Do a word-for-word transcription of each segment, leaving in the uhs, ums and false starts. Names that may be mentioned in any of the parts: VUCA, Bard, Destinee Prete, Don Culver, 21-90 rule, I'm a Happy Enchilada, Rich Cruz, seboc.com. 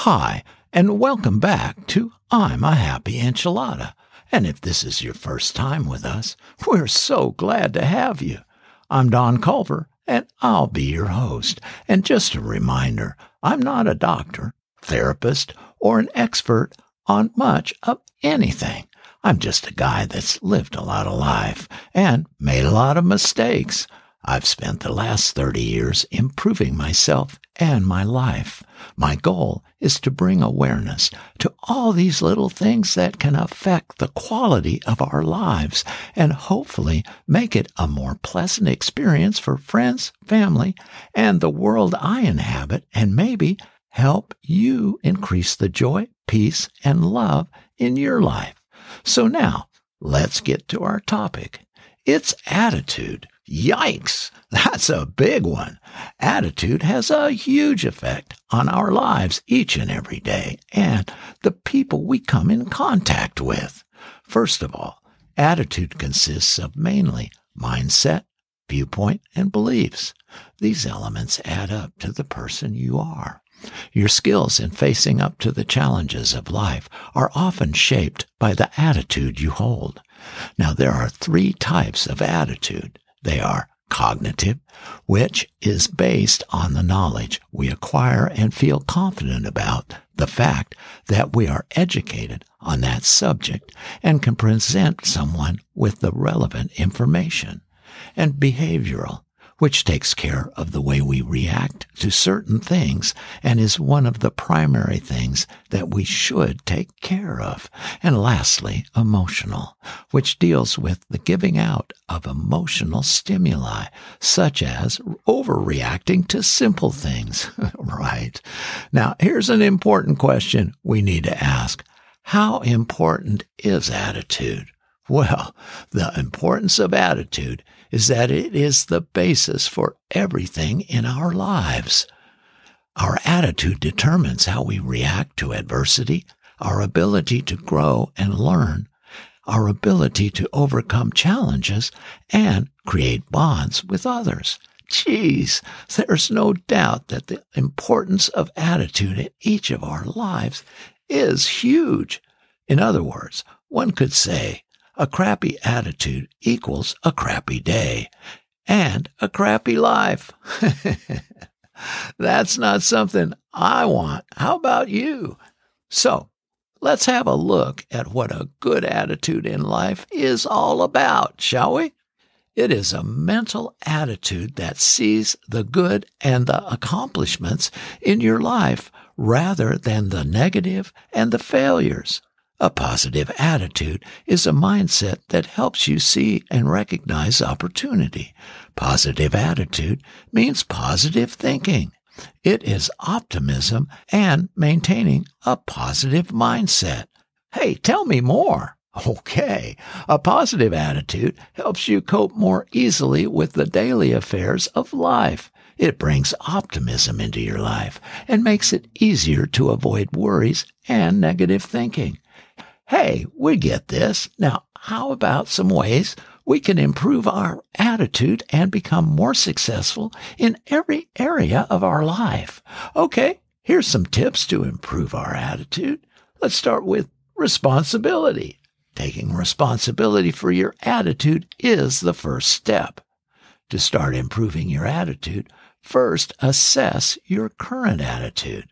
Hi, and welcome back to I'm a Happy Enchilada. And if this is your first time with us, we're so glad to have you. I'm Don Culver, and I'll be your host. And just a reminder, I'm not a doctor, therapist, or an expert on much of anything. I'm just a guy that's lived a lot of life and made a lot of mistakes. I've spent the last thirty years improving myself and my life. My goal is to bring awareness to all these little things that can affect the quality of our lives and hopefully make it a more pleasant experience for friends, family, and the world I inhabit, and maybe help you increase the joy, peace, and love in your life. So now, let's get to our topic. It's attitude. Yikes, that's a big one. Attitude has a huge effect on our lives each and every day and the people we come in contact with. First of all, attitude consists of mainly mindset, viewpoint, and beliefs. These elements add up to the person you are. Your skills in facing up to the challenges of life are often shaped by the attitude you hold. Now, there are three types of attitude. They are cognitive, which is based on the knowledge we acquire and feel confident about the fact that we are educated on that subject and can present someone with the relevant information. And behavioral, which takes care of the way we react to certain things and is one of the primary things that we should take care of. And lastly, emotional, which deals with the giving out of emotional stimuli, such as overreacting to simple things. Right. Now, here's an important question we need to ask. How important is attitude? Well, the importance of attitude is that it is the basis for everything in our lives. Our attitude determines how we react to adversity, our ability to grow and learn, our ability to overcome challenges, and create bonds with others. Geez, there's no doubt that the importance of attitude in each of our lives is huge. In other words, one could say, a crappy attitude equals a crappy day and a crappy life. That's not something I want. How about you? So let's have a look at what a good attitude in life is all about, shall we? It is a mental attitude that sees the good and the accomplishments in your life rather than the negative and the failures. A positive attitude is a mindset that helps you see and recognize opportunity. Positive attitude means positive thinking. It is optimism and maintaining a positive mindset. Hey, tell me more. Okay, a positive attitude helps you cope more easily with the daily affairs of life. It brings optimism into your life and makes it easier to avoid worries and negative thinking. Hey, we get this. Now, how about some ways we can improve our attitude and become more successful in every area of our life? Okay, here's some tips to improve our attitude. Let's start with responsibility. Taking responsibility for your attitude is the first step. To start improving your attitude, first assess your current attitude.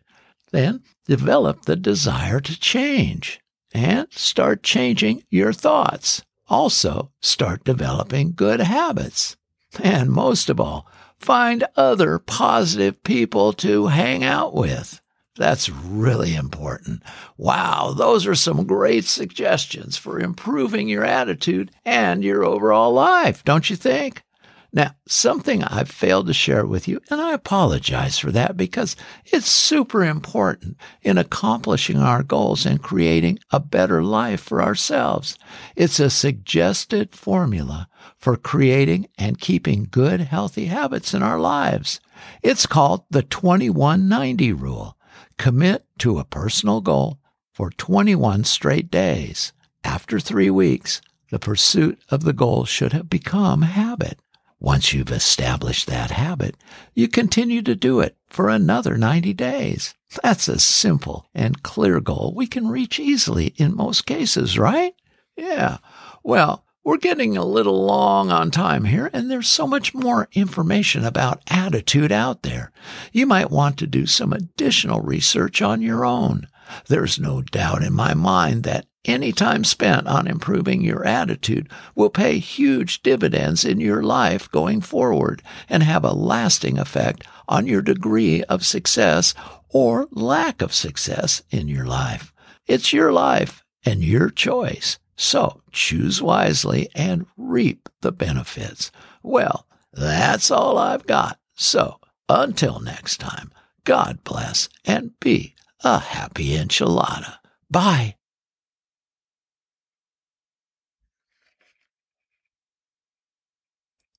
Then develop the desire to change. And start changing your thoughts. Also, start developing good habits. And most of all, find other positive people to hang out with. That's really important. Wow, those are some great suggestions for improving your attitude and your overall life, don't you think? Now, something I've failed to share with you, and I apologize for that because it's super important in accomplishing our goals and creating a better life for ourselves. It's a suggested formula for creating and keeping good, healthy habits in our lives. It's called the twenty-one ninety rule. Commit to a personal goal for twenty-one straight days. After three weeks, the pursuit of the goal should have become habit. Once you've established that habit, you continue to do it for another ninety days. That's a simple and clear goal we can reach easily in most cases, right? Yeah. Well, we're getting a little long on time here, and there's so much more information about attitude out there. You might want to do some additional research on your own. There's no doubt in my mind that any time spent on improving your attitude will pay huge dividends in your life going forward and have a lasting effect on your degree of success or lack of success in your life. It's your life and your choice, so choose wisely and reap the benefits. Well, that's all I've got. So until next time, God bless and be a happy enchilada. Bye.